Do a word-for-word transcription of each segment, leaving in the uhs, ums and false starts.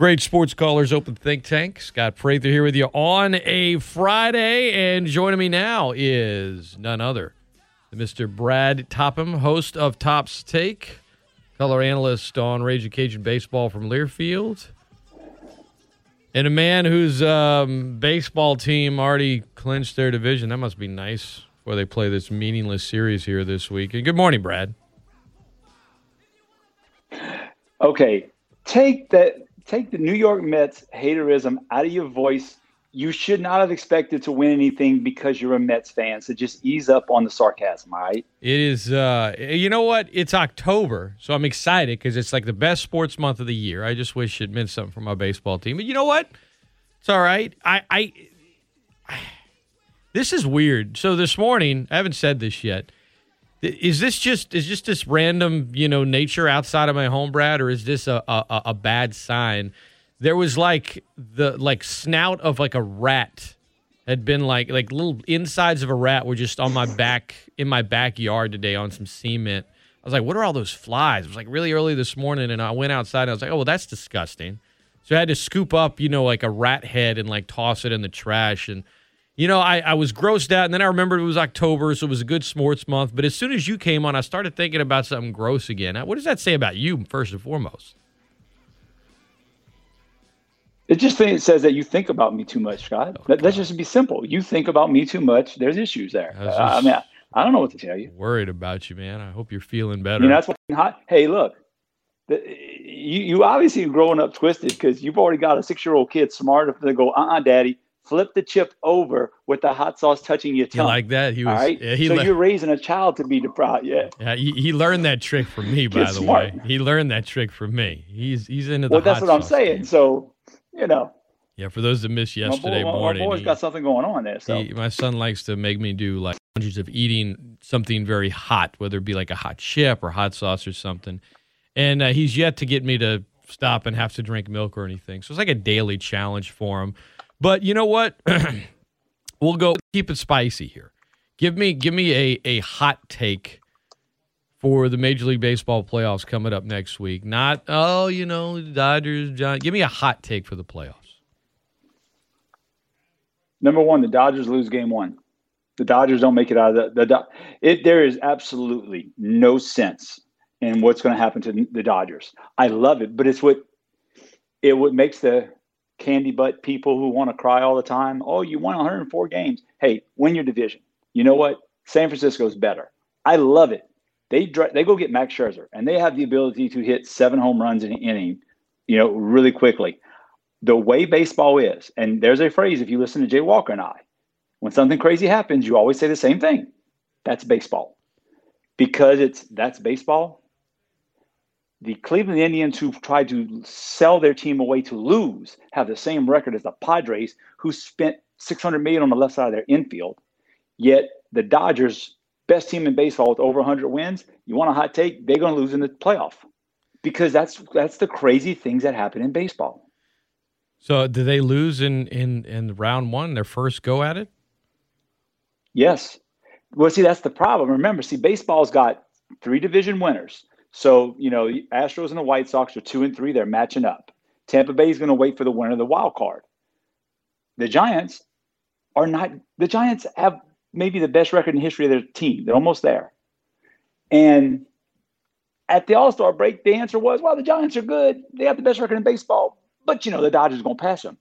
Great sports callers, Open Think Tank. Scott Prather here with you on a Friday. And joining me now is none other than Mister Brad Topham, host of Top's Take, color analyst on Rage Occasion Baseball from Learfield, and a man whose um, baseball team already clinched their division. That must be nice before they play this meaningless series here this week. And good morning, Brad. Okay, take that. Take the New York Mets haterism out of your voice. You should not have expected to win anything because you're a Mets fan. So just ease up on the sarcasm, all right? It is, uh, you know what? It's October, so I'm excited because it's like the best sports month of the year. I just wish it meant something for my baseball team. But you know what? It's all right. I, I, I this is weird. So this morning, I haven't said this yet. Is this just is just this random, you know, nature outside of my home, Brad, or is this a, a, a bad sign? There was like the like snout of like a rat had been like like little insides of a rat were just on my back in my backyard today on some cement. I was like, what are all those flies? It was like really early this morning, and I went outside and I was like, oh well, that's disgusting. So I had to scoop up, you know, like a rat head and like toss it in the trash. And You know, I, I was grossed out, and then I remembered it was October, so it was a good sports month. But as soon as you came on, I started thinking about something gross again. What does that say about you, first and foremost? It just it says that you think about me too much, Scott. Oh, Let, let's just be simple. You think about me too much. There's issues there. I, uh, I mean, I, I don't know what to tell you. Worried about you, man. I hope you're feeling better. You know, that's why I'm hot. Hey, look. You, you obviously are growing up twisted because you've already got a six-year-old kid smart enough to go, uh-uh, Daddy. Flip the chip over with the hot sauce touching your tongue. You like that? He was. All right? Yeah, he so le- you're raising a child to be deprived. Yeah. Yeah. He, he learned that trick from me, by the smart. way. He learned that trick from me. He's he's into the. Well, that's hot what sauce I'm saying. Game. So, you know. Yeah. For those that missed yesterday my boy, morning, my boy's he, got something going on there. So he, my son likes to make me do like hundreds of eating something very hot, whether it be like a hot chip or hot sauce or something, and uh, he's yet to get me to stop and have to drink milk or anything. So it's like a daily challenge for him. But you know what? We'll go keep it spicy here. Give me give me a, a hot take for the Major League Baseball playoffs coming up next week. Not, oh, you know, Dodgers, Giants. Give me a hot take for the playoffs. Number one, the Dodgers lose game one. The Dodgers don't make it out of the, the – it, there is absolutely no sense in what's going to happen to the Dodgers. I love it, but it's what it what makes the – candy butt people who want to cry all the time. Oh, you won one hundred four games. Hey, win your division. You know what? San Francisco's better. I love it. They they go get Max Scherzer, and they have the ability to hit seven home runs in an inning, you know, really quickly. The way baseball is, and there's a phrase if you listen to Jay Walker and I, when something crazy happens, you always say the same thing. That's baseball. Because it's that's baseball. The Cleveland Indians who tried to sell their team away to lose have the same record as the Padres who spent six hundred million dollars on the left side of their infield. Yet the Dodgers, best team in baseball with over one hundred wins, you want a hot take, they're going to lose in the playoff because that's that's the crazy things that happen in baseball. So did they lose in, in, in round one, their first go at it? Yes. Well, see, that's the problem. Remember, see, baseball's got three division winners. So, you know, the Astros and the White Sox are two and three. They're matching up. Tampa Bay is going to wait for the winner of the wild card. The Giants are not – the Giants have maybe the best record in history of their team. They're almost there. And at the All-Star break, the answer was, well, the Giants are good. They have the best record in baseball. But, you know, the Dodgers are going to pass them.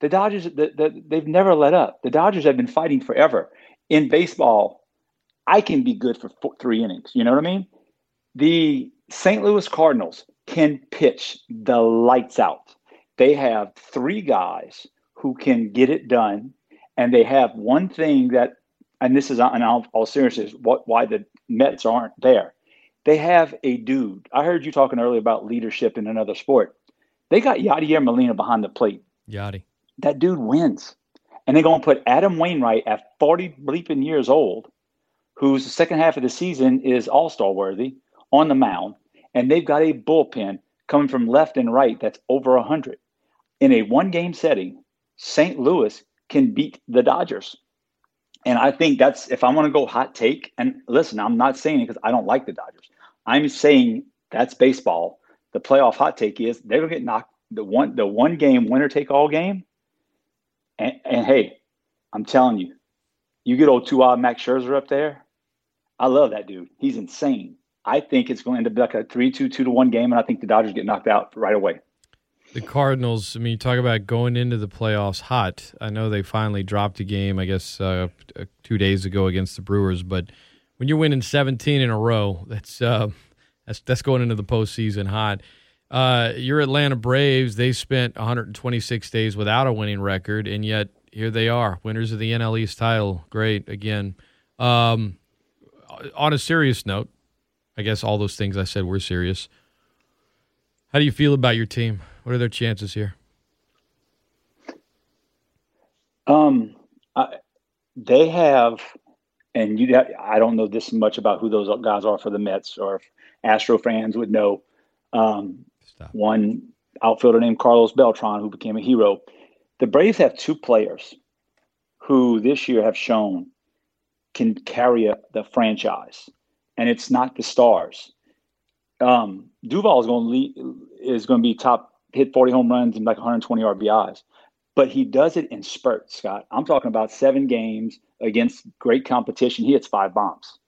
The Dodgers, the, the, they've never let up. The Dodgers have been fighting forever. In baseball, I can be good for four, three innings. You know what I mean? The Saint Louis Cardinals can pitch the lights out. They have three guys who can get it done, and they have one thing that, and this is in all seriousness, what why the Mets aren't there. They have a dude. I heard you talking earlier about leadership in another sport. They got Yadier Molina behind the plate. Yadi. That dude wins. And they're going to put Adam Wainwright at forty bleeping years old, whose second half of the season is all-star worthy, on the mound, and they've got a bullpen coming from left and right that's over one hundred. In a one-game setting, Saint Louis can beat the Dodgers. And I think that's, if I want to go hot take, and listen, I'm not saying it because I don't like the Dodgers. I'm saying that's baseball. The playoff hot take is they're going to get knocked the one the one game winner take all game. And, and hey, I'm telling you, you get old two-odd Max Scherzer up there. I love that dude. He's insane. I think it's going to end up like a three two, two to one game, and I think the Dodgers get knocked out right away. The Cardinals, I mean, you talk about going into the playoffs hot. I know they finally dropped a game, I guess, uh, two days ago against the Brewers. But when you're winning seventeen in a row, that's uh, that's, that's going into the postseason hot. Uh, your Atlanta Braves, they spent one hundred twenty-six days without a winning record, and yet here they are, winners of the N L East title. Great, again. Um, on a serious note, I guess all those things I said were serious. How do you feel about your team? What are their chances here? Um, I, they have, and you. I don't know this much about who those guys are for the Mets, or if Astro fans would know. Um, one outfielder named Carlos Beltran, who became a hero. The Braves have two players who this year have shown can carry a, the franchise, and it's not the stars. Um, Duval is going to lead, is going to be top, hit forty home runs and like one hundred twenty R B Is, but he does it in spurts, Scott. I'm talking about seven games against great competition. He hits five bombs.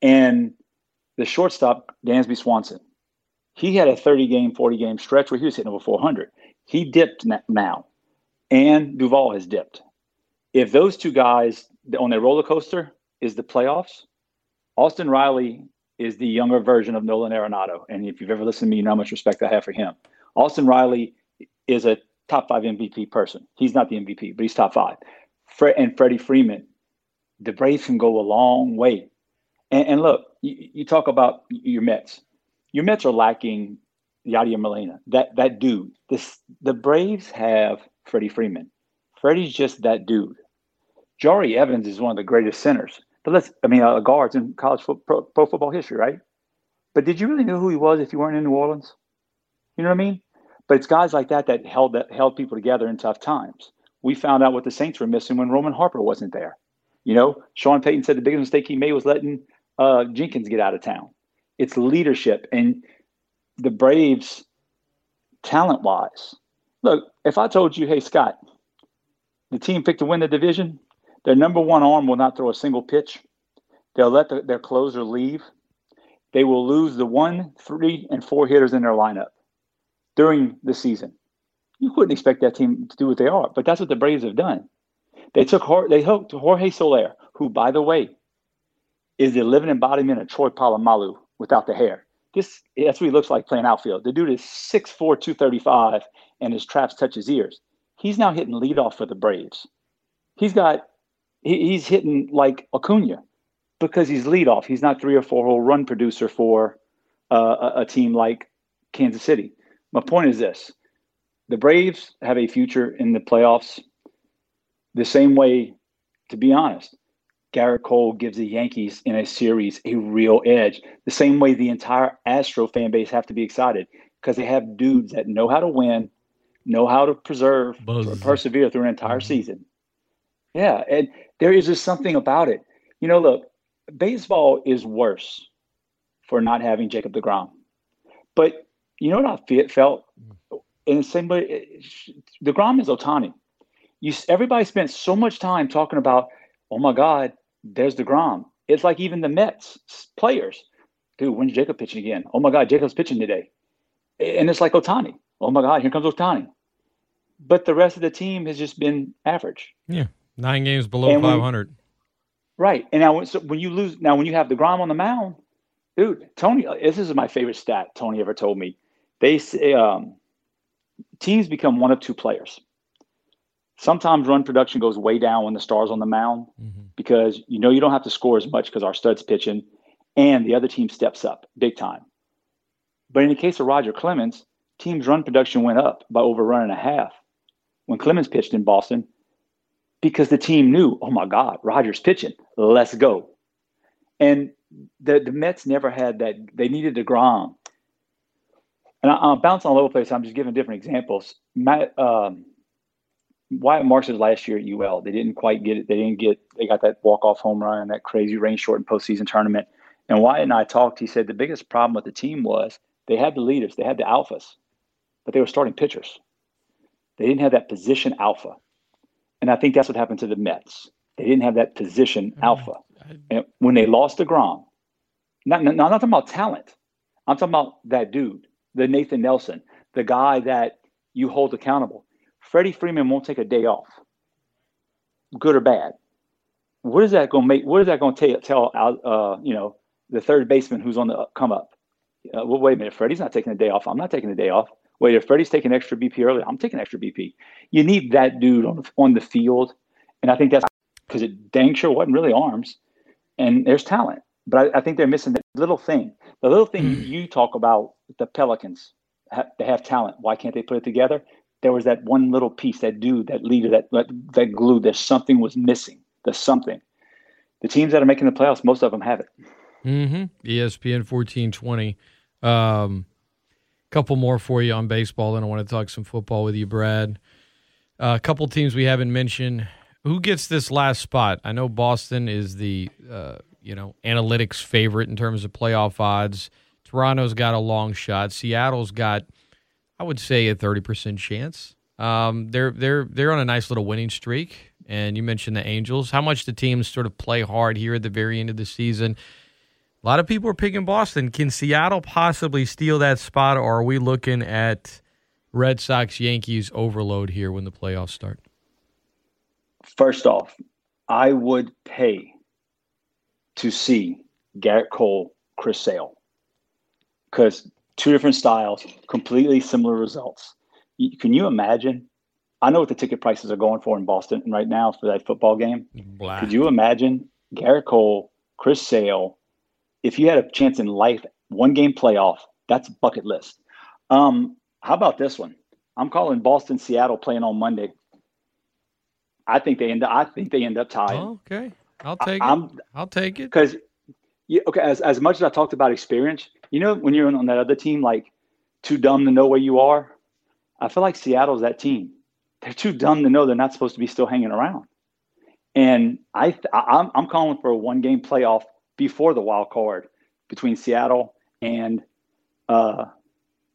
And the shortstop, Dansby Swanson, he had a thirty-game, forty-game stretch where he was hitting over four hundred. He dipped now, and Duval has dipped. If those two guys on their roller coaster is the playoffs, Austin Riley is the younger version of Nolan Arenado. And if you've ever listened to me, you know how much respect I have for him. Austin Riley is a top five M V P person. He's not the M V P, but he's top five. Fre- and Freddie Freeman, the Braves can go a long way. And, and look, you, you talk about your Mets. Your Mets are lacking Yadier Molina, that that dude. This, the Braves have Freddie Freeman. Freddie's just that dude. Jari Evans is one of the greatest centers. But let's, I mean, uh, guards in college fo- pro, pro football history, right? But did you really know who he was if you weren't in New Orleans? You know what I mean? But it's guys like that that held that held people together in tough times. We found out what the Saints were missing when Roman Harper wasn't there. You know, Sean Payton said the biggest mistake he made was letting uh, Jenkins get out of town. It's leadership. And the Braves, talent-wise, look, if I told you, hey, Scott, the team picked to win the division, their number one arm will not throw a single pitch. They'll let the, their closer leave. They will lose the one, three, and four hitters in their lineup during the season. You couldn't expect that team to do what they are, but that's what the Braves have done. They took they hooked Jorge Soler, who, by the way, is the living embodiment of Troy Polamalu without the hair. This, that's what he looks like playing outfield. The dude is six four, two thirty-five, and his traps touch his ears. He's now hitting leadoff for the Braves. He's got, he, he's hitting like Acuna because he's leadoff. He's not three or four hole run producer for uh, a, a team like Kansas City. My point is this: the Braves have a future in the playoffs. The same way, to be honest, Garrett Cole gives the Yankees in a series a real edge. The same way the entire Astro fan base have to be excited because they have dudes that know how to win, know how to preserve, persevere through an entire season. Yeah, and there is just something about it. You know, look, baseball is worse for not having Jacob DeGrom. But you know what I felt? In the same way, DeGrom is Ohtani. You, everybody spent so much time talking about, oh, my God, there's DeGrom. It's like even the Mets players. Dude, when's Jacob pitching again? Oh, my God, Jacob's pitching today. And it's like Ohtani. Oh, my God, here comes Ohtani. But the rest of the team has just been average. Yeah, nine games below and five hundred. When, right. And now so when you lose, now when you have DeGrom on the mound, dude, Tony, this is my favorite stat Tony ever told me. They say um, teams become one of two players. Sometimes run production goes way down when the star's on the mound mm-hmm. because you know you don't have to score as much because our stud's pitching and the other team steps up big time. But in the case of Roger Clemens, team's run production went up by over a run and a half when Clemens pitched in Boston because the team knew, oh, my God, Roger's pitching. Let's go. And the, the Mets never had that. They needed DeGrom. And I, I'll bounce all over the place. I'm just giving different examples. My, um, Wyatt Marsh's last year at U L, they didn't quite get it. They didn't get, they got that walk-off home run and that crazy rain-shortened postseason tournament. And Wyatt and I talked. He said the biggest problem with the team was they had the leaders, they had the alphas, but they were starting pitchers. They didn't have that position alpha. And I think that's what happened to the Mets. They didn't have that position mm-hmm. alpha. And when they lost DeGrom, not, not, I'm not talking about talent. I'm talking about that dude, the Nathan Nelson, the guy that you hold accountable. Freddie Freeman won't take a day off, good or bad. What is that going to make? What is that going to tell, tell uh, you know, the third baseman who's on the come up? Uh, well, wait a minute, Freddie's not taking a day off. I'm not taking a day off. Wait, if Freddie's taking extra B P early, I'm taking extra B P. You need that dude on the, on the field, and I think that's because it dang sure wasn't really arms, and there's talent. But I, I think they're missing that little thing. The little thing mm. you talk about, the Pelicans, ha- they have talent. Why can't they put it together? There was that one little piece, that dude, that leader, that, that, that glue. There's something was missing. There's something. The teams that are making the playoffs, most of them have it. Mm-hmm. E S P N fourteen twenty. Um Couple more for you on baseball, then I want to talk some football with you, Brad. A uh, couple teams we haven't mentioned. Who gets this last spot? I know Boston is the uh, you know analytics favorite in terms of playoff odds. Toronto's got a long shot. Seattle's got, I would say, a thirty percent chance. Um, they're they're they're on a nice little winning streak. And you mentioned the Angels. How much the teams sort of play hard here at the very end of the season? A lot of people are picking Boston. Can Seattle possibly steal that spot, or are we looking at Red Sox-Yankees overload here when the playoffs start? First off, I would pay to see Garrett Cole, Chris Sale, because two different styles, completely similar results. Can you imagine? I know what the ticket prices are going for in Boston right now for that football game. Black. Could you imagine Garrett Cole, Chris Sale? If you had a chance in life, one game playoff, that's bucket list. Um, how about this one? I'm calling Boston, Seattle playing on Monday. I think they end up, I think they end up tied. Oh, okay. I'll take I, it. I'm, I'll take it. Cause you, okay. As, as much as I talked about experience, you know, when you're on that other team, like too dumb to know where you are, I feel like Seattle's that team. They're too dumb to know they're not supposed to be still hanging around. And I, I I'm, I'm calling for a one game playoff before the wild card between Seattle and uh,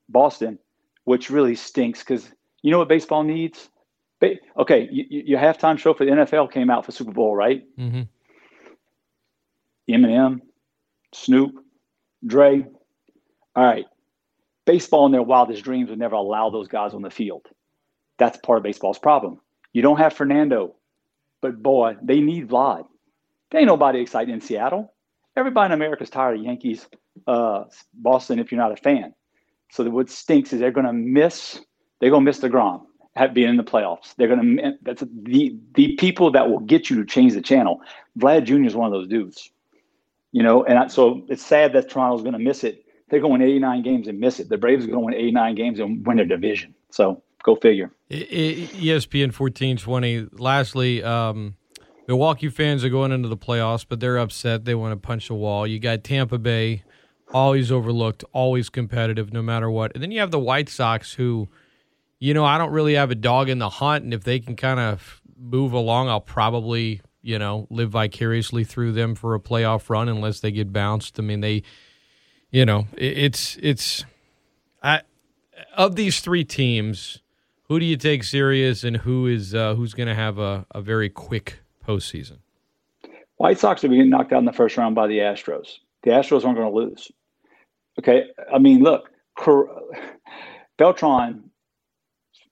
Boston, which really stinks because you know what baseball needs? Ba- okay, you, you, your halftime show for the N F L came out for Super Bowl, right? Mm-hmm. Eminem, Snoop, Dre. All right. Baseball in their wildest dreams would never allow those guys on the field. That's part of baseball's problem. You don't have Fernando, but boy, they need Vlad. There ain't nobody excited in Seattle. Everybody in America is tired of Yankees, uh, Boston, if you're not a fan. So what stinks is they're going to miss – they're going to miss DeGrom being in the playoffs. They're going to – that's the the people that will get you to change the channel. Vlad Junior is one of those dudes, you know, and I, so it's sad that Toronto's going to miss it. They're going eighty-nine games and miss it. The Braves are going to win eighty-nine games and win their division. So go figure. E S P N fourteen twenty. Lastly um... – Milwaukee fans are going into the playoffs, but they're upset. They want to punch the wall. You got Tampa Bay, always overlooked, always competitive, no matter what. And then you have the White Sox who, you know, I don't really have a dog in the hunt, and if they can kind of move along, I'll probably, you know, live vicariously through them for a playoff run unless they get bounced. I mean, they, you know, it's, it's, I, of these three teams, who do you take serious and who is, uh, who's going to have a, a very quick postseason? White Sox are being knocked out in the first round by the Astros. The Astros aren't going to lose. Okay, I mean, look, Beltran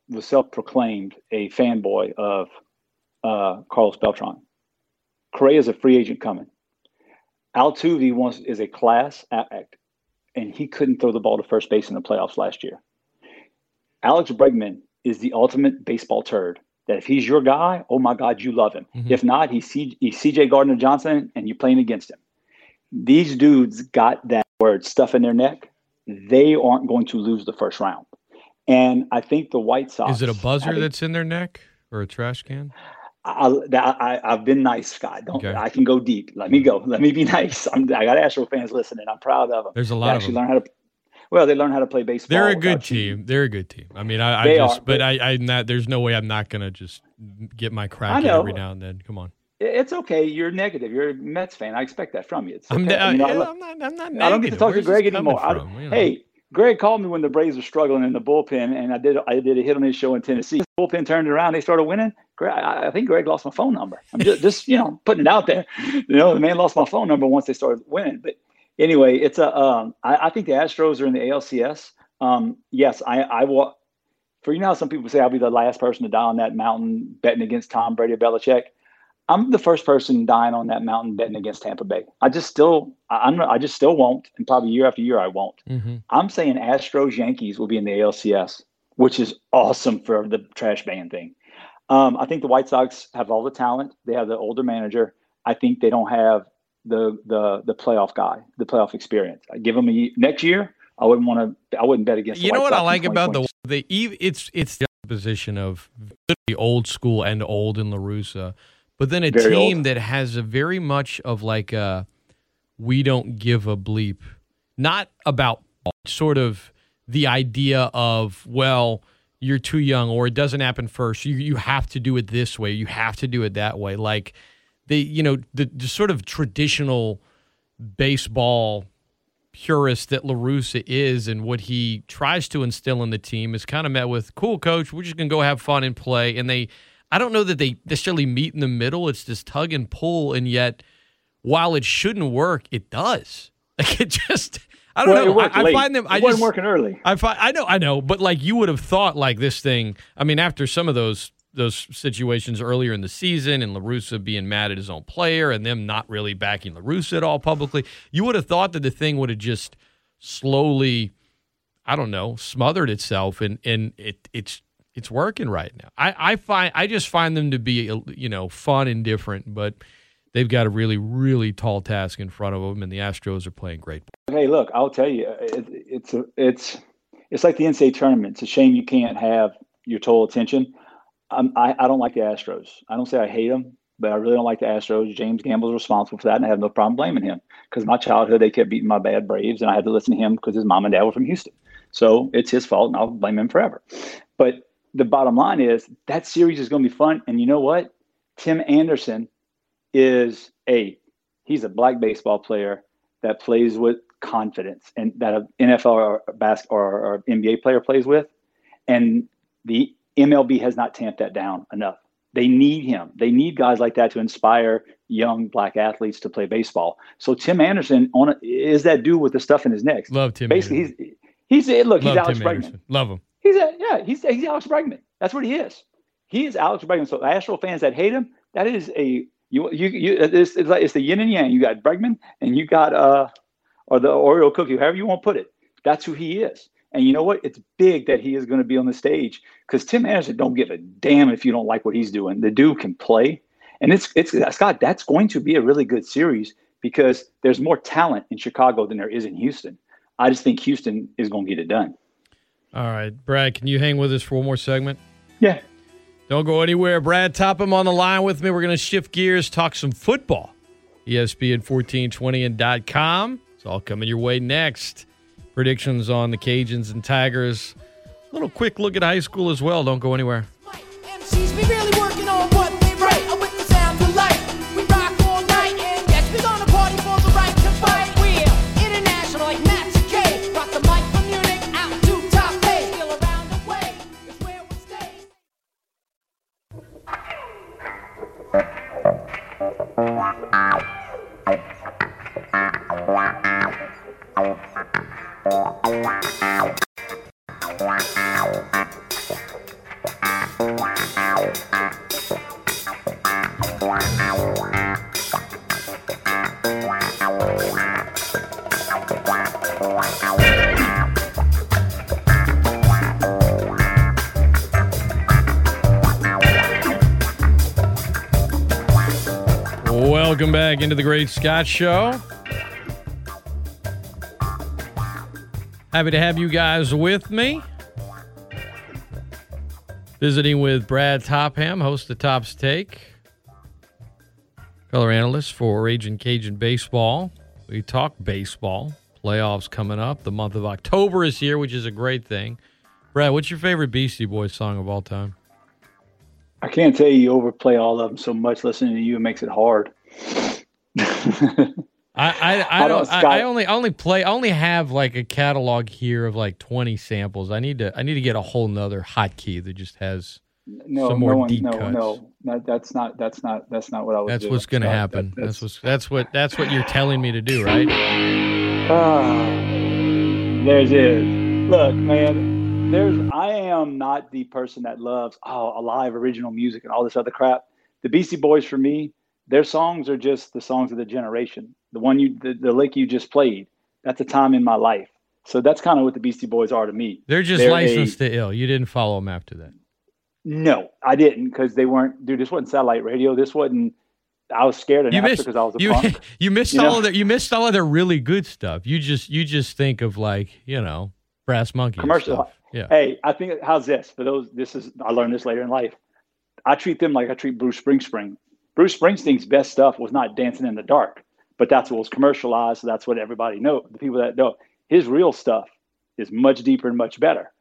was self-proclaimed a fanboy of uh, Carlos Beltran. Correa is a free agent coming. Altuve wants, is a class act, and he couldn't throw the ball to first base in the playoffs last year. Alex Bregman is the ultimate baseball turd. That if he's your guy, oh my God, you love him. Mm-hmm. If not, he's, C- he's C J Gardner-Johnson, and you're playing against him. These dudes got that word stuff in their neck. They aren't going to lose the first round. And I think the White Sox... Is it a buzzer having, that's in their neck or a trash can? I, I, I, I've been nice, Scott. Don't, okay. I can go deep. Let me go. Let me be nice. I'm, I got Astro fans listening. I'm proud of them. There's a lot they of them. Learn how to, Well, they learn how to play baseball. They're a good team. You. They're a good team. I mean, I, I just, are, but I, I, not, there's no way I'm not going to just get my crack in every now and then. Come on. It's okay. You're negative. You're a Mets fan. I expect that from you. It's okay. I'm, ne- you know, yeah, look, I'm not, I'm not negative. I don't get to talk Where's to Greg anymore. I, hey, Greg called me when the Braves were struggling in the bullpen, and I did I did a hit on his show in Tennessee. The bullpen turned around, they started winning. Greg, I, I think Greg lost my phone number. I'm just, just you know putting it out there. You know, the man lost my phone number once they started winning. But anyway, it's a um, I, I think the Astros are in the A L C S. Um, yes, I I will. For you know, some people say I'll be the last person to die on that mountain betting against Tom Brady or Belichick. I'm the first person dying on that mountain betting against Tampa Bay. I just still, I'm, I just still won't, and probably year after year I won't. Mm-hmm. I'm saying Astros Yankees will be in the A L C S, which is awesome for the trash ban thing. Um, I think the White Sox have all the talent. They have the older manager. I think they don't have the the the playoff guy, the playoff experience. I give them a year. Next year, I wouldn't want to. I wouldn't bet against. You know what I like about the the it's it's the position of the old school and old in La Russa. But then a very team old. That has a very much of like a we don't give a bleep. Not about sort of the idea of, well, you're too young or it doesn't happen first. You you have to do it this way. You have to do it that way. Like the, you know, the, the sort of traditional baseball purist that La Russa is and what he tries to instill in the team is kind of met with, cool, coach, we're just going to go have fun and play. And they – I don't know that they necessarily meet in the middle. It's this tug and pull, and yet, while it shouldn't work, it does. Like it just, I don't well, know. I, I find them. It I wasn't just, working early. I find, I know, I know. But like you would have thought, like this thing. I mean, after some of those those situations earlier in the season, and La Russa being mad at his own player, and them not really backing La Russa at all publicly, you would have thought that the thing would have just slowly, I don't know, smothered itself, and and it it's. It's working right now. I, I find I just find them to be, you know, fun and different, but they've got a really, really tall task in front of them, and the Astros are playing great. Hey, look, I'll tell you, it, it's a, it's it's like the N C double A tournament. It's a shame you can't have your total attention. Um, I, I don't like the Astros. I don't say I hate them, but I really don't like the Astros. James Gamble's responsible for that, and I have no problem blaming him because my childhood they kept beating my bad Braves, and I had to listen to him because his mom and dad were from Houston. So it's his fault, and I'll blame him forever. But the bottom line is that series is going to be fun. And you know what? Tim Anderson is a, he's a black baseball player that plays with confidence and that an N F L or, bas- or, or N B A player plays with. And the M L B has not tamped that down enough. They need him. They need guys like that to inspire young black athletes to play baseball. So Tim Anderson on a, is that dude with the stuff in his neck. Love Tim. Basically, Anderson. he's, he's, look, Love he's Alex Bregman. Love him. He's a, yeah, he's he's Alex Bregman. That's what he is. He is Alex Bregman. So Astro fans that hate him, that is a you you you. It's, it's like it's the yin and yang. You got Bregman and you got uh or the Oreo cookie, however you want to put it. That's who he is. And you know what? It's big that he is going to be on the stage because Tim Anderson don't give a damn if you don't like what he's doing. The dude can play, and it's it's Scott. That's going to be a really good series because there's more talent in Chicago than there is in Houston. I just think Houston is going to get it done. All right, Brad, can you hang with us for one more segment? Yeah. Don't go anywhere. Brad Topham on the line with me. We're going to shift gears, talk some football. E S P N fourteen twenty and dot com. It's all coming your way next. Predictions on the Cajuns and Tigers. A little quick look at high school as well. Don't go anywhere. M Cs be really working on what they write. I went to sound for life. We rock all night. And yes, we're going to party for the right to fight. We're international like Max. Welcome back into the Great Scott Show. Happy to have you guys with me. Visiting with Brad Topham, host of Top's Take, color analyst for Rage Occasion Baseball. We talk baseball, playoffs coming up. The month of October is here, which is a great thing. Brad, what's your favorite Beastie Boys song of all time? I can't tell you, you overplay all of them so much. Listening to you makes it hard. I I, I don't I, I only I only play I only have like a catalog here of like twenty samples. I need to I need to get a whole nother hotkey that just has no, some more no one, deep no, cuts. No, no, that's not that's not that's not what I was. That's doing. What's going to happen. That, that's, that's what's that's what that's what you're telling me to do, right? Uh, there's it. Look, man, there's I am not the person that loves oh alive original music and all this other crap. The Beastie Boys for me, their songs are just the songs of the generation. The one you, the, the lick you just played, that's a time in my life. So that's kind of what the Beastie Boys are to me. They're just They're licensed a, to ill. You didn't follow them after that. No, I didn't because they weren't, dude, this wasn't satellite radio. This wasn't, I was scared of NASA because I was a you, punk. You missed you all know? of their, you missed all of their really good stuff. You just, you just think of like, you know, Brass Monkey. Commercial. Yeah. Hey, I think, how's this? For those, this is, I learned this later in life. I treat them like I treat Bruce Springsteen. Bruce Springsteen's best stuff was not Dancing in the Dark, but that's what was commercialized. So that's what everybody knows. The people that know his real stuff is much deeper and much better.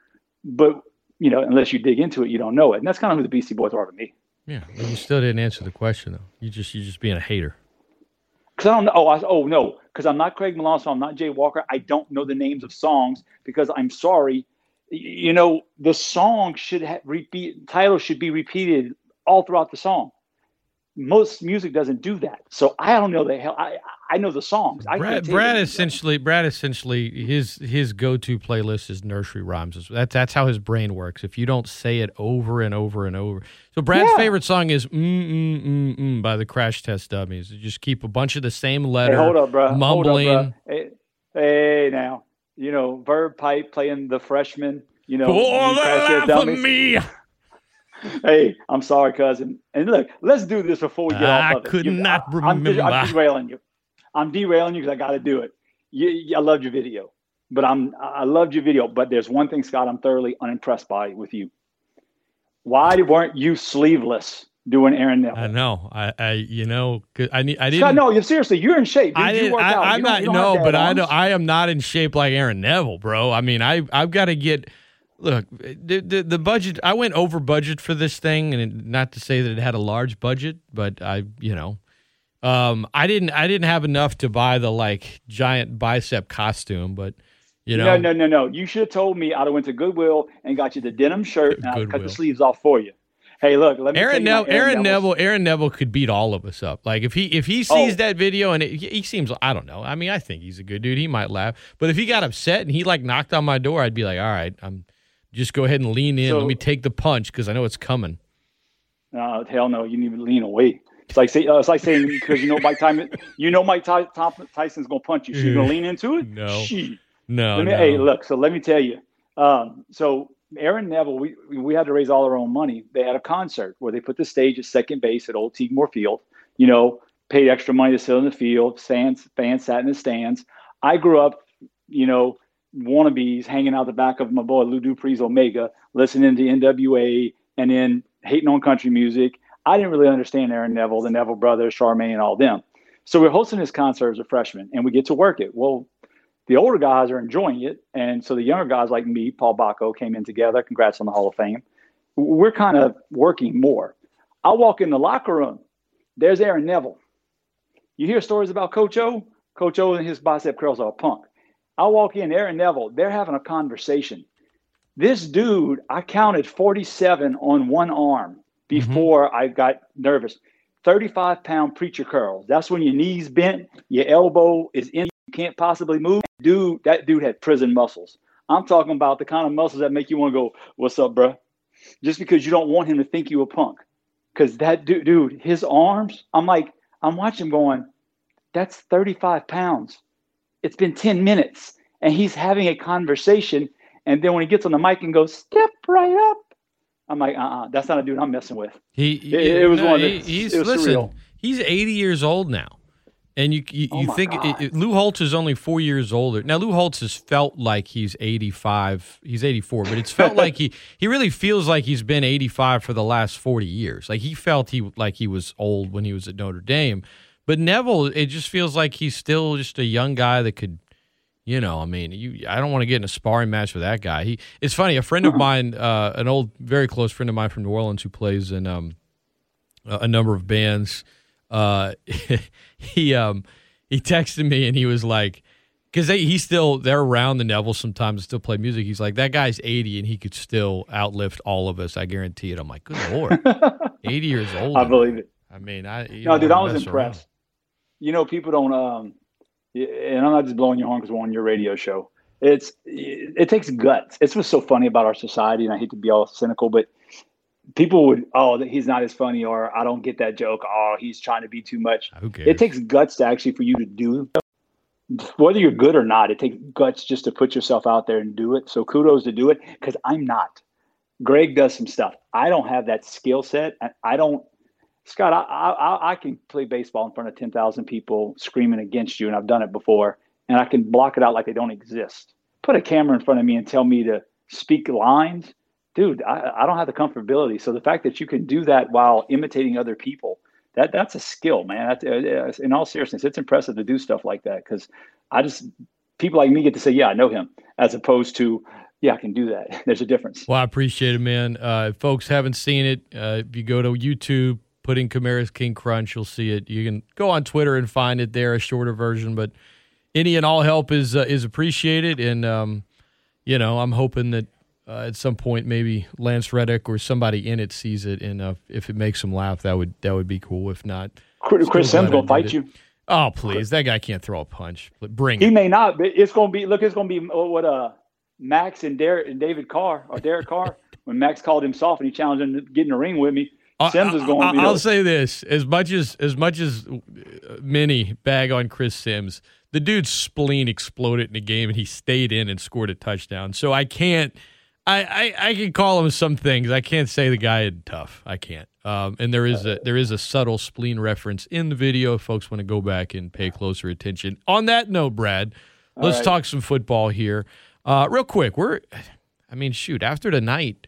But, you know, unless you dig into it, you don't know it. And that's kind of who the Beastie Boys are to me. Yeah. But you still didn't answer the question, though. You just, you're just being a hater. Because I don't know. Oh, I, oh no. Because I'm not Craig Milano, so I'm not Jay Walker. I don't know the names of songs because I'm sorry. You know, the song should ha- repeat, title should be repeated all throughout the song. Most music doesn't do that, so I don't know the hell. I I know the songs. I Brad, Brad essentially, Brad essentially, his his go-to playlist is nursery rhymes. That's that's how his brain works. If you don't say it over and over and over, so Brad's yeah. favorite song is "Mm Mm Mm Mm" by the Crash Test Dummies. You just keep a bunch of the same letter. Hey, hold up, bro. Mumbling. Hold up, bro. Hey, hey, now you know Verb Pipe playing the freshman. You know, for the life of me. Hey, I'm sorry, cousin. And look, let's do this before we get I off of it. Could you, not I could not remember. I'm, I'm derailing you. I'm derailing you because I got to do it. You, you, I loved your video, but I'm I loved your video. But there's one thing, Scott, I'm thoroughly unimpressed by with you. Why weren't you sleeveless doing Aaron Neville? I know. I, I you know, I need. I didn't. Scott, no, you seriously, you're in shape. You, I didn't. You work I, out. I'm not. No, but I don't. I am not in shape like Aaron Neville, bro. I mean, I I've got to get. Look, the, the the budget. I went over budget for this thing, and it, not to say that it had a large budget, but I, you know, um, I didn't, I didn't have enough to buy the like giant bicep costume. But you know, no, no, no, no. You should have told me. I'd have went to Goodwill and got you the denim shirt, and I'd cut the sleeves off for you. Hey, look, let me. Aaron, tell you ne- Aaron, Aaron Neville, Aaron Neville could beat all of us up. Like if he if he sees oh. that video and it, he seems, I don't know. I mean, I think he's a good dude. He might laugh, but if he got upset and he like knocked on my door, I'd be like, all right, I'm. Just go ahead and lean in. So, let me take the punch because I know it's coming. Uh, hell no, you need to lean away. It's like say, uh, it's like saying because you know Mike Tyson, you know Mike Ty- Tyson's gonna punch you. So you're gonna lean into it. No, Sheet. no. Let me, no. Hey, look. So let me tell you. Um, so Aaron Neville, we we had to raise all our own money. They had a concert where they put the stage at second base at Old Teagmore Field. You know, paid extra money to sit on the field. Fans, fans sat in the stands. I grew up, you know. Wannabes hanging out the back of my boy Lou Dupree's Omega, listening to N W A and then hating on country music. I didn't really understand Aaron Neville, the Neville brothers, Charmaine, and all them. So we're hosting this concert as a freshman, and we get to work it. Well, the older guys are enjoying it, and so the younger guys like me, Paul Bacco, came in together. Congrats on the Hall of Fame. We're kind of working more. I walk in the locker room. There's Aaron Neville. You hear stories about Coach O? Coach O and his bicep curls are a punk. I walk in, Aaron Neville, they're having a conversation. This dude, I counted forty-seven on one arm before mm-hmm. I got nervous. thirty-five pound preacher curls. That's when your knees bent, your elbow is in, you can't possibly move. Dude, that dude had prison muscles. I'm talking about the kind of muscles that make you want to go, what's up, bro? Just because you don't want him to think you a punk. Because that dude, dude, his arms, I'm like, I'm watching going, that's thirty-five pounds. It's been ten minutes, and he's having a conversation. And then when he gets on the mic and goes, step right up. I'm like, uh-uh, that's not a dude I'm messing with. He, he it, it was no, one he, of the, he's, it was listen, surreal. He's eighty years old now. And you you, you oh think it, it, Lou Holtz is only four years older. Now, Lou Holtz has felt like he's eighty-five. He's eighty-four, but it's felt like he, he really feels like he's been eighty-five for the last forty years. Like he felt he like he was old when he was at Notre Dame. But Neville, it just feels like he's still just a young guy that could, you know, I mean, you. I don't want to get in a sparring match with that guy. He, it's funny, a friend of mine, uh, an old, very close friend of mine from New Orleans who plays in um, a number of bands, uh, he um, he texted me and he was like, because they he's still they're around the Neville sometimes and still play music. He's like, that guy's eighty and he could still outlift all of us. I guarantee it. I'm like, good Lord, eighty years old. I believe it. I mean, I no, know, dude, I was impressed. Around. You know, people don't. Um, and I'm not just blowing your horn because we're on your radio show. It's it takes guts. It's what's so funny about our society, and I hate to be all cynical, but people would, oh, he's not as funny, or I don't get that joke. Oh, he's trying to be too much. Who cares? It takes guts to actually for you to do. Whether you're good or not, it takes guts just to put yourself out there and do it. So kudos to do it, because I'm not. Greg does some stuff. I don't have that skill set. I, I don't. Scott, I, I I can play baseball in front of ten thousand people screaming against you, and I've done it before, and I can block it out like they don't exist. Put a camera in front of me and tell me to speak lines. Dude, I, I don't have the comfortability. So the fact that you can do that while imitating other people, that that's a skill, man. That's, in all seriousness, it's impressive to do stuff like that, because I just people like me get to say, yeah, I know him, as opposed to, yeah, I can do that. There's a difference. Well, I appreciate it, man. Uh, if folks haven't seen it, uh, if you go to YouTube, put in Kamara's King Crunch, you'll see it. You can go on Twitter and find it there, a shorter version. But any and all help is uh, is appreciated. And, um, you know, I'm hoping that uh, at some point maybe Lance Reddick or somebody in it sees it. And uh, if it makes them laugh, that would that would be cool. If not, Chris, Chris Simms going to fight you. Oh, please. That guy can't throw a punch. Bring he it. He may not, but it's going to be, look, it's going to be what uh, Max and, Derek, and David Carr, or Derek Carr, when Max called him soft and he challenged him to get in the ring with me. Sims is going. I, I, to be I'll those. say this: as much as as much as many bag on Chris Simms, the dude's spleen exploded in the game, and he stayed in and scored a touchdown. So I can't. I, I, I can call him some things. I can't say the guy is tough. I can't. Um, and there is a there is a subtle spleen reference in the video. If folks want to go back and pay closer attention. On that note, Brad, All let's right. talk some football here, uh, real quick. We're, I mean, shoot, after tonight.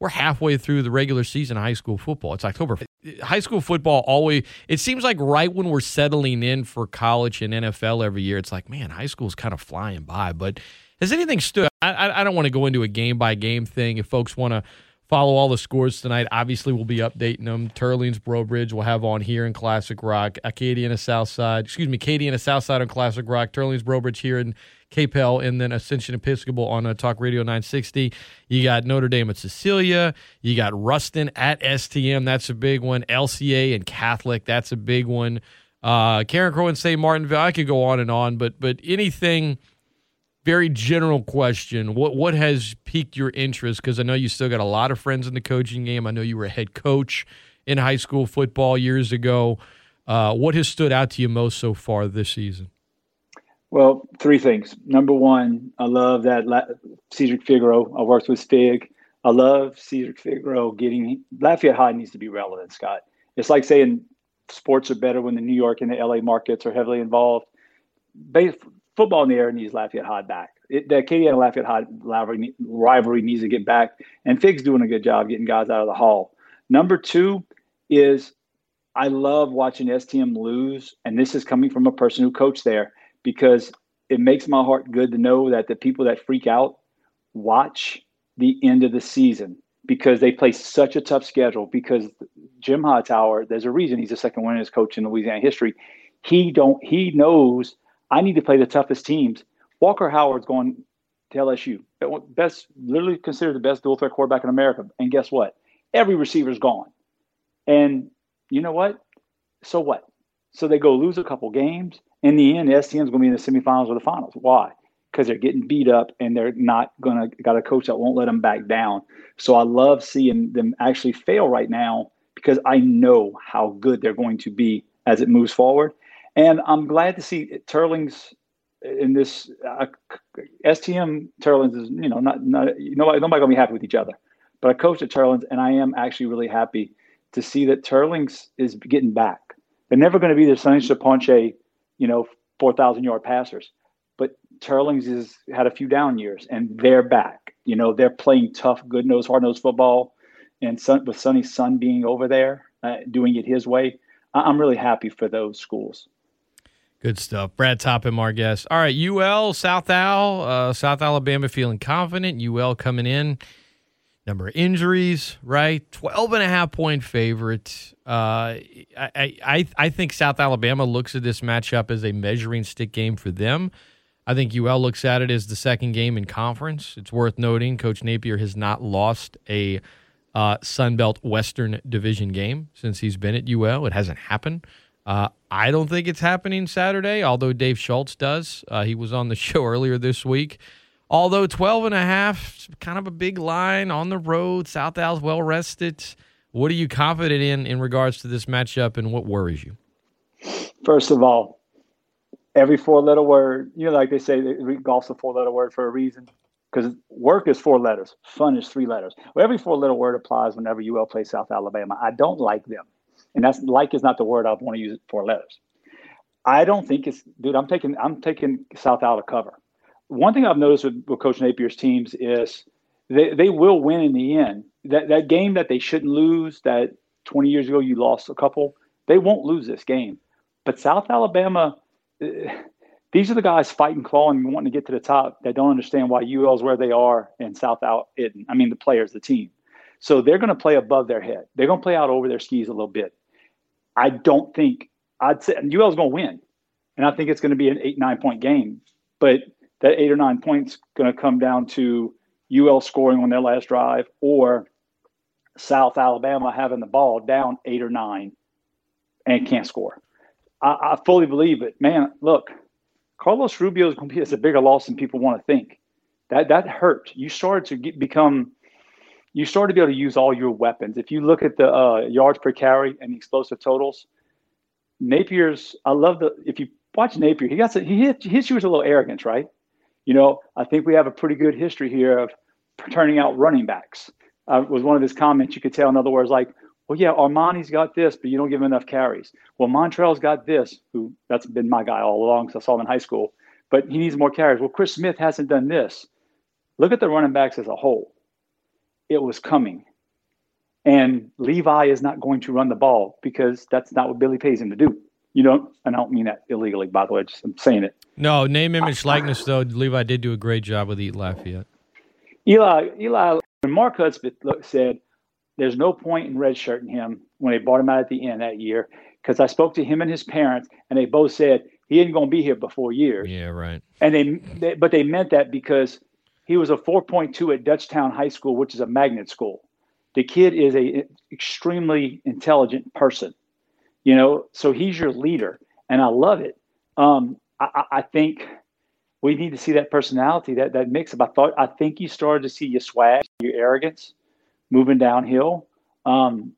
We're halfway through the regular season of high school football. It's October. High school football always, it seems like right when we're settling in for college and N F L every year, it's like, man, high school's kind of flying by. But has anything stood? I, I don't want to go into a game-by-game thing. If folks want to follow all the scores tonight, obviously we'll be updating them. Turlings, Brobridge, we'll have on here in Classic Rock. Acadiana Southside, excuse me, Acadiana Southside on Classic Rock. Turlings, Brobridge here in K P E L, and then Ascension Episcopal on uh, Talk Radio nine sixty. You got Notre Dame at Cecilia. You got Ruston at S T M. That's a big one. L C A and Catholic. That's a big one. Uh, Karen Crow and Saint Martinville. I could go on and on, but but anything, very general question. What what has piqued your interest? Because I know you still got a lot of friends in the coaching game. I know you were a head coach in high school football years ago. Uh, what has stood out to you most so far this season? Well, three things. Number one, I love that La- Cedric Figueroa. I worked with Fig. I love Cedric Figueroa getting – Lafayette High needs to be relevant, Scott. It's like saying sports are better when the New York and the L A markets are heavily involved. Base, football in the air needs Lafayette High back. It, the Acadiana and Lafayette High rivalry, rivalry needs to get back, and Fig's doing a good job getting guys out of the hall. Number two is I love watching S T M lose, and this is coming from a person who coached there, because it makes my heart good to know that the people that freak out watch the end of the season, because they play such a tough schedule. Because Jim Hightower, there's a reason he's the second winningest coach in Louisiana history. He don't he knows I need to play the toughest teams. Walker Howard's going to L S U, best literally considered the best dual threat quarterback in America. And guess what? Every receiver's gone. And you know what? So what? So they go lose a couple games. In the end, S T M is going to be in the semifinals or the finals. Why? Because they're getting beat up and they're not going to got a coach that won't let them back down. So I love seeing them actually fail right now, because I know how good they're going to be as it moves forward. And I'm glad to see Turlings in this uh, S T M. Turlings is you know not not you know nobody, nobody going to be happy with each other, but I coached at Turlings and I am actually really happy to see that Turlings is getting back. They're never going to be the Sonny Saponche, you know, four thousand yard passers. But Turlings has had a few down years, and they're back. You know, they're playing tough, good-nosed, hard-nosed football. And son, with Sonny's son being over there, uh, doing it his way, I- I'm really happy for those schools. Good stuff. Brad Topham, our guest. All right, U L, South Al, uh, South Alabama feeling confident. U L coming in. number of injuries, right? twelve and a half point favorite. Uh, I, I, I think South Alabama looks at this matchup as a measuring stick game for them. I think U L looks at it as the second game in conference. It's worth noting Coach Napier has not lost a uh, Sunbelt Western Division game since he's been at U L. It hasn't happened. Uh, I don't think it's happening Saturday, although Dave Schultz does. Uh, he was on the show earlier this week. Although twelve and a half, kind of a big line on the road. South Al's well rested. What are you confident in in regards to this matchup, and what worries you? First of all, every four-letter word, you know, like they say, golf's a four-letter word for a reason, because work is four letters, fun is three letters. Well, every four-letter word applies whenever U L plays South Alabama. I don't like them, and that's like is not the word I want to use for letters. I don't think it's, dude. I'm taking I'm taking South Al to cover. One thing I've noticed with, with Coach Napier's teams is they, they will win in the end. That that game that they shouldn't lose, that twenty years ago you lost a couple, they won't lose this game. But South Alabama. These are the guys fighting, clawing, and wanting to get to the top that don't understand why U L is where they are and South Al isn't. I mean, the players, the team. So they're going to play above their head. They're going to play out over their skis a little bit. I don't think I'd say U L is going to win, and I think it's going to be an eight, nine point game. But that eight or nine points going to come down to U L scoring on their last drive or South Alabama having the ball down eight or nine and can't score. I fully believe it. Man, look, Carlos Rubio is going to be as a bigger loss than people want to think. That that hurt. You started to get, become – you started to be able to use all your weapons. If you look at the uh, yards per carry and the explosive totals, Napier's – I love the – if you watch Napier, he got some, he hit, hits you with a little arrogance, right? You know, I think we have a pretty good history here of turning out running backs. Uh, was one of his comments. You could tell, in other words, like, well, yeah, Armani's got this, but you don't give him enough carries. Well, Montrell's got this, who that's been my guy all along because I saw him in high school, but he needs more carries. Well, Chris Smith hasn't done this. Look at the running backs as a whole. It was coming. And Levi is not going to run the ball because that's not what Billy pays him to do. You don't, and I don't mean that illegally, by the way. Just, I'm saying it. No, name, image, likeness, though. Levi did do a great job with Eat Lafayette. Eli, Eli, when Mark Hudspeth said, there's no point in redshirting him when they bought him out at the end that year, because I spoke to him and his parents, and they both said he ain't going to be here but four years. Yeah, right. And they, they, but they meant that because he was a four point two at Dutchtown High School, which is a magnet school. The kid is a extremely intelligent person, you know. So he's your leader, and I love it. Um, I, I think we need to see that personality, that that mix up. I thought I think you started to see your swag, your arrogance, moving downhill. Um,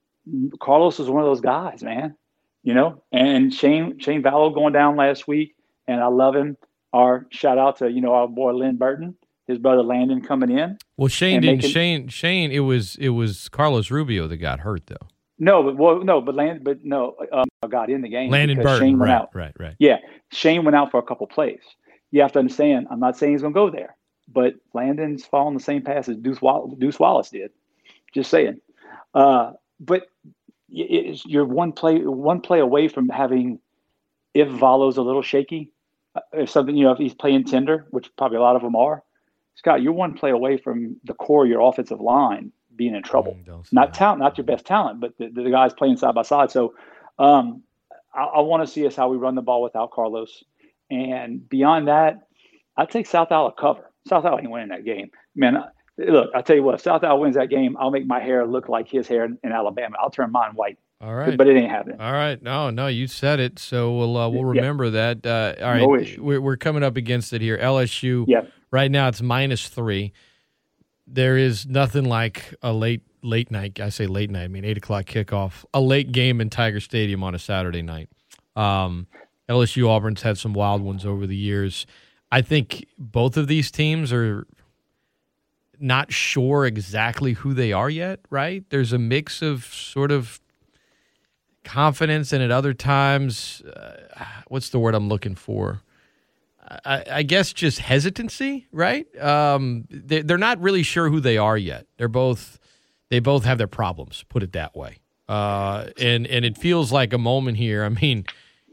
Carlos was one of those guys, man, you know, and Shane, Shane Vallow going down last week. And I love him. Our shout out to, you know, our boy, Lynn Burton, his brother Landon coming in. Well, Shane didn't making, Shane, Shane, it was, it was Carlos Rubio that got hurt though. No, but well, no, but Landon, but no, um, got in the game. Landon Burton, Shane went right, out. right, right. Yeah. Shane went out for a couple plays. You have to understand, I'm not saying he's going to go there, but Landon's following the same path as Deuce Wallace, Deuce Wallace did. Just saying, uh, but it's, you're one play one play away from having, if Valo's a little shaky, if something, you know, if he's playing tender, which probably a lot of them are, Scott, you're one play away from the core of your offensive line being in trouble. Not talent, not your best talent, but the, the guys playing side by side. So um, I, I want to see us how we run the ball without Carlos, and beyond that, I take South Al to cover. South Al ain't winning that game, man. I, Look, I'll tell you what, if South Al wins that game, I'll make my hair look like his hair in, in Alabama. I'll turn mine white. All right. But it ain't happening. All right. No, no, you said it. So we'll uh, we'll remember yep. that. Uh, all right. No issue. We're, we're coming up against it here. L S U, yep. Right now it's minus three. There is nothing like a late late night. I say late night. I mean, eight o'clock kickoff. A late game in Tiger Stadium on a Saturday night. Um, L S U Auburn's had some wild ones over the years. I think both of these teams are – not sure exactly who they are yet, right? There's a mix of sort of confidence and at other times, uh, what's the word I'm looking for? I, I guess just hesitancy, right? Um, they, they're not really sure who they are yet. They're both, they both have their problems, put it that way. Uh, and, and it feels like a moment here. I mean,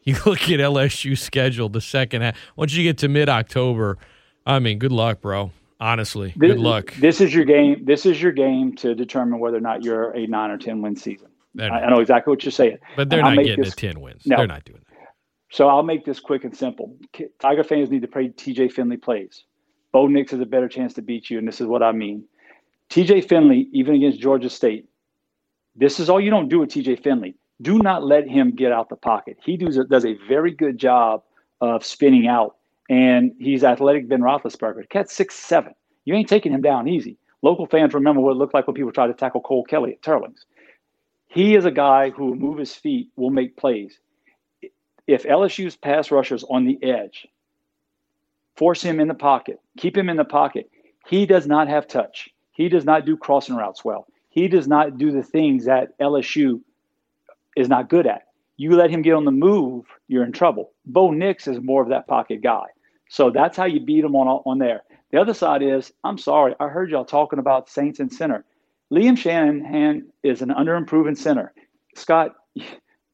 you look at L S U's schedule the second half. Once you get to mid-October, I mean, good luck, bro. honestly. This, good luck. This is your game. This is your game to determine whether or not you're a nine or ten win season. I, I know exactly what you're saying. But they're not getting this, to ten wins. No. They're not doing that. So I'll make this quick and simple. Tiger fans need to pray T J Finley plays. Bo Nix has a better chance to beat you, and this is what I mean. T J Finley, even against Georgia State, this is all you don't do with T J Finley. Do not let him get out the pocket. He does a, does a very good job of spinning out, and he's athletic Ben Roethlisberger. Cat's six seven. You ain't taking him down easy. Local fans remember what it looked like when people tried to tackle Cole Kelly at Turlings. He is a guy who will move his feet, will make plays. If L S U's pass rusher's on the edge, force him in the pocket. Keep him in the pocket. He does not have touch. He does not do crossing routes well. He does not do the things that L S U is not good at. You let him get on the move, you're in trouble. Bo Nix is more of that pocket guy. So that's how you beat him on, on there. The other side is, I'm sorry, I heard y'all talking about Saints and center. Liam Shanahan is an underimproved center. Scott,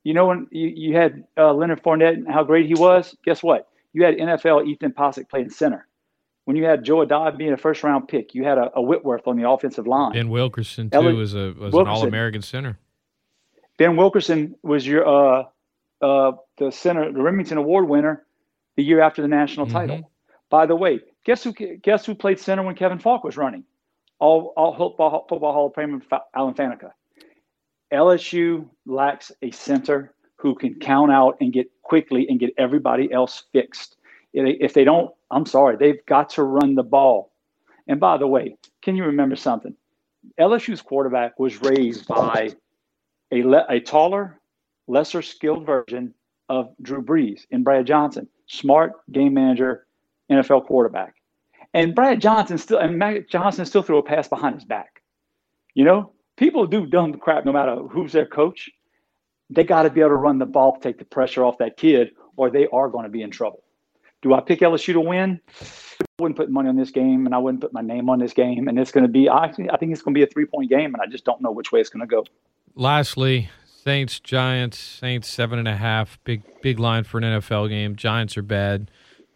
you know when you, you had uh, Leonard Fournette and how great he was? Guess what? You had N F L Ethan Posick playing center. When you had Joe Adai being a first-round pick, you had a, a Whitworth on the offensive line. Ben Wilkerson, too, L- was, a, was Wilkerson. an All-American center. Ben Wilkerson was your uh, uh, the center, the Remington Award winner the year after the national mm-hmm. title. By the way, guess who guess who played center when Kevin Falk was running? All, all football, football Hall of Famer Alan Faneca. L S U lacks a center who can count out and get quickly and get everybody else fixed. If they don't, I'm sorry, they've got to run the ball. And by the way, can you remember something? L S U's quarterback was raised by a, le- a taller, lesser skilled version of Drew Brees and Brad Johnson. Smart, game manager, N F L quarterback. And Brad Johnson still and Mac Johnson still threw a pass behind his back. You know, people do dumb crap no matter who's their coach. They got to be able to run the ball, take the pressure off that kid, or they are going to be in trouble. Do I pick L S U to win? I wouldn't put money on this game, and I wouldn't put my name on this game. And it's going to be – I think it's going to be a three-point game, and I just don't know which way it's going to go. Lastly, Saints, Giants, Saints seven and a half. Big big line for an N F L game. Giants are bad.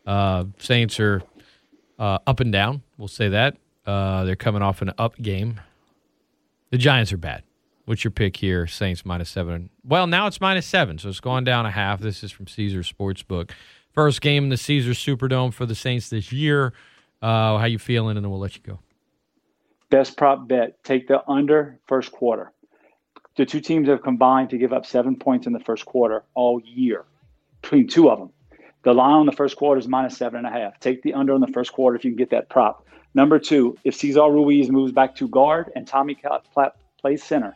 Uh, Saints are uh, up and down. We'll say that. Uh, they're coming off an up game. The Giants are bad. What's your pick here? Saints minus seven. Well, now it's minus seven, so it's gone down a half. This is from Caesars Sportsbook. First game in the Caesars Superdome for the Saints this year. Uh, how you feeling? And then we'll let you go. Best prop bet. Take the under first quarter. The two teams have combined to give up seven points in the first quarter all year, between two of them. The line on the first quarter is minus seven and a half. Take the under in the first quarter if you can get that prop. Number two, if Cesar Ruiz moves back to guard and Tommy Platt plays center,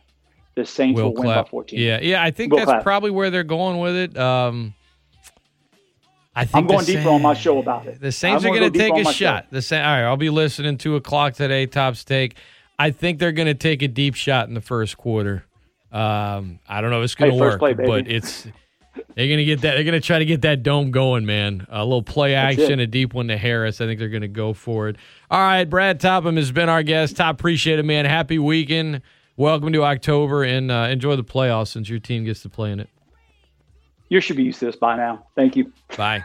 the Saints will, will win by fourteen. Yeah, yeah, I think Will that's Clapp. probably where they're going with it. Um I think I'm going deeper Saints, on my show about it. The Saints I'm are going to go take a shot. Show. The Sa- All right, I'll be listening two o'clock today, Top's Take. I think they're going to take a deep shot in the first quarter. Um, I don't know if it's going to hey, work, play, but it's they're going to get that. They're going to try to get that dome going, man. A little play action, a deep one to Harris. I think they're going to go for it. All right, Brad Topham has been our guest. Top, appreciate it, man. Happy weekend. Welcome to October, and uh, enjoy the playoffs since your team gets to play in it. You should be used to this by now. Thank you. Bye.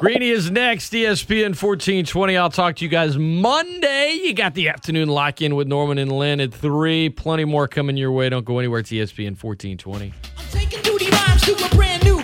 Greeny is next, E S P N fourteen twenty. I'll talk to you guys Monday. You got the afternoon lock-in with Norman and Lynn at three. Plenty more coming your way. Don't go anywhere. It's E S P N fourteen twenty. I'm taking duty rhymes to a brand new